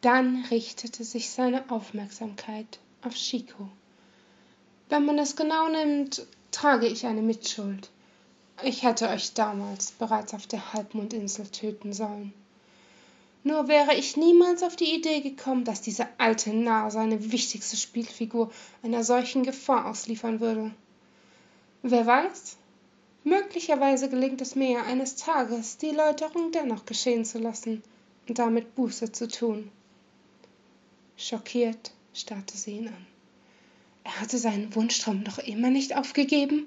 Dann richtete sich seine Aufmerksamkeit auf Shiko. Wenn man es genau nimmt, trage ich eine Mitschuld. Ich hätte euch damals bereits auf der Halbmondinsel töten sollen. Nur wäre ich niemals auf die Idee gekommen, dass diese alte Narr seine wichtigste Spielfigur einer solchen Gefahr ausliefern würde. Wer weiß, möglicherweise gelingt es mir ja eines Tages, die Läuterung dennoch geschehen zu lassen und damit Buße zu tun. Schockiert starrte sie ihn an. Er hatte seinen Wunschtraum doch immer nicht aufgegeben?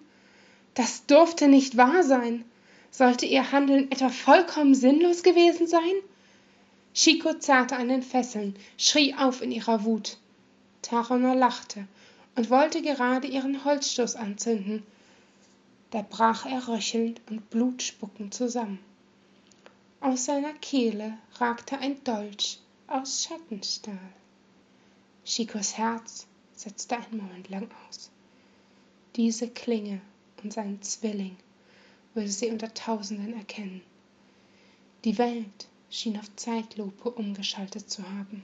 Das durfte nicht wahr sein. Sollte ihr Handeln etwa vollkommen sinnlos gewesen sein? Shiko zerrte an den Fesseln, schrie auf in ihrer Wut. Tarona lachte und wollte gerade ihren Holzstoß anzünden. Da brach er röchelnd und blutspuckend zusammen. Aus seiner Kehle ragte ein Dolch aus Schattenstahl. Shikos Herz setzte einen Moment lang aus. Diese Klinge und seinen Zwilling würde sie unter Tausenden erkennen. Die Welt schien auf Zeitlupe umgeschaltet zu haben.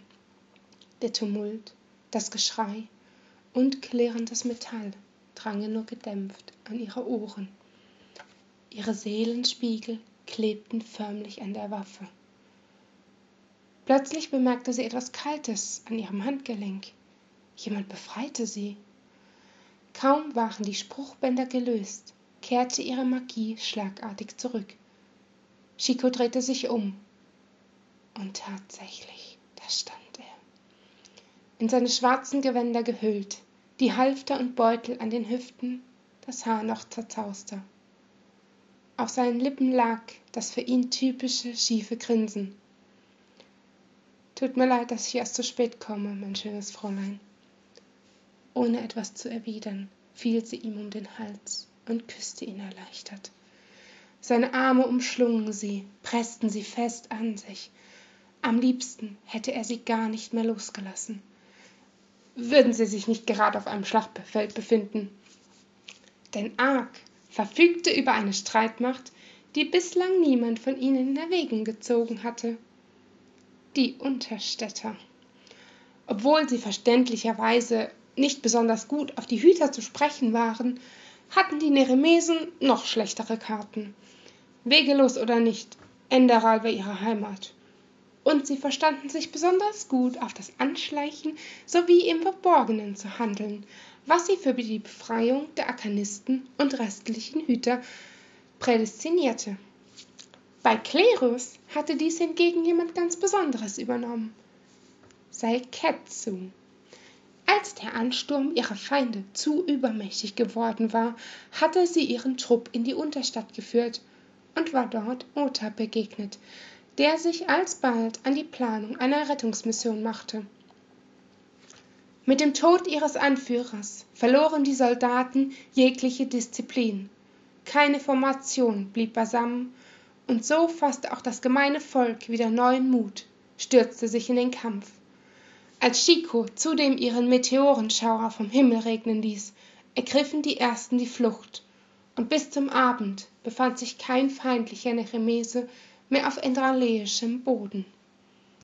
Der Tumult, das Geschrei und klirrendes Metall drangen nur gedämpft an ihre Ohren. Ihre Seelenspiegel klebten förmlich an der Waffe. Plötzlich bemerkte sie etwas Kaltes an ihrem Handgelenk. Jemand befreite sie. Kaum waren die Spruchbänder gelöst, kehrte ihre Magie schlagartig zurück. Shiko drehte sich um. Und tatsächlich, da stand er. In seine schwarzen Gewänder gehüllt, die Halfter und Beutel an den Hüften, das Haar noch zerzauster. Auf seinen Lippen lag das für ihn typische, schiefe Grinsen. »Tut mir leid, dass ich erst zu spät komme, mein schönes Fräulein.« Ohne etwas zu erwidern, fiel sie ihm um den Hals und küsste ihn erleichtert. Seine Arme umschlungen sie, pressten sie fest an sich. Am liebsten hätte er sie gar nicht mehr losgelassen. Würden sie sich nicht gerade auf einem Schlachtfeld befinden. Denn Ark verfügte über eine Streitmacht, die bislang niemand von ihnen in Erwägung gezogen hatte. Die Unterstädter. Obwohl sie verständlicherweise nicht besonders gut auf die Hüter zu sprechen waren, hatten die Nehrimesen noch schlechtere Karten. Wegelos oder nicht, Enderal war ihre Heimat. Und sie verstanden sich besonders gut auf das Anschleichen sowie im Verborgenen zu handeln, was sie für die Befreiung der Arkanisten und restlichen Hüter prädestinierte. Bei Klerus hatte dies hingegen jemand ganz Besonderes übernommen. Sei Ketsu. Als der Ansturm ihrer Feinde zu übermächtig geworden war, hatte sie ihren Trupp in die Unterstadt geführt und war dort Ota begegnet, der sich alsbald an die Planung einer Rettungsmission machte. Mit dem Tod ihres Anführers verloren die Soldaten jegliche Disziplin. Keine Formation blieb beisammen, und so fasste auch das gemeine Volk wieder neuen Mut, stürzte sich in den Kampf. Als Shiko zudem ihren Meteorenschauer vom Himmel regnen ließ, ergriffen die Ersten die Flucht, und bis zum Abend befand sich kein feindlicher Nehrimese mehr auf enderalischem Boden.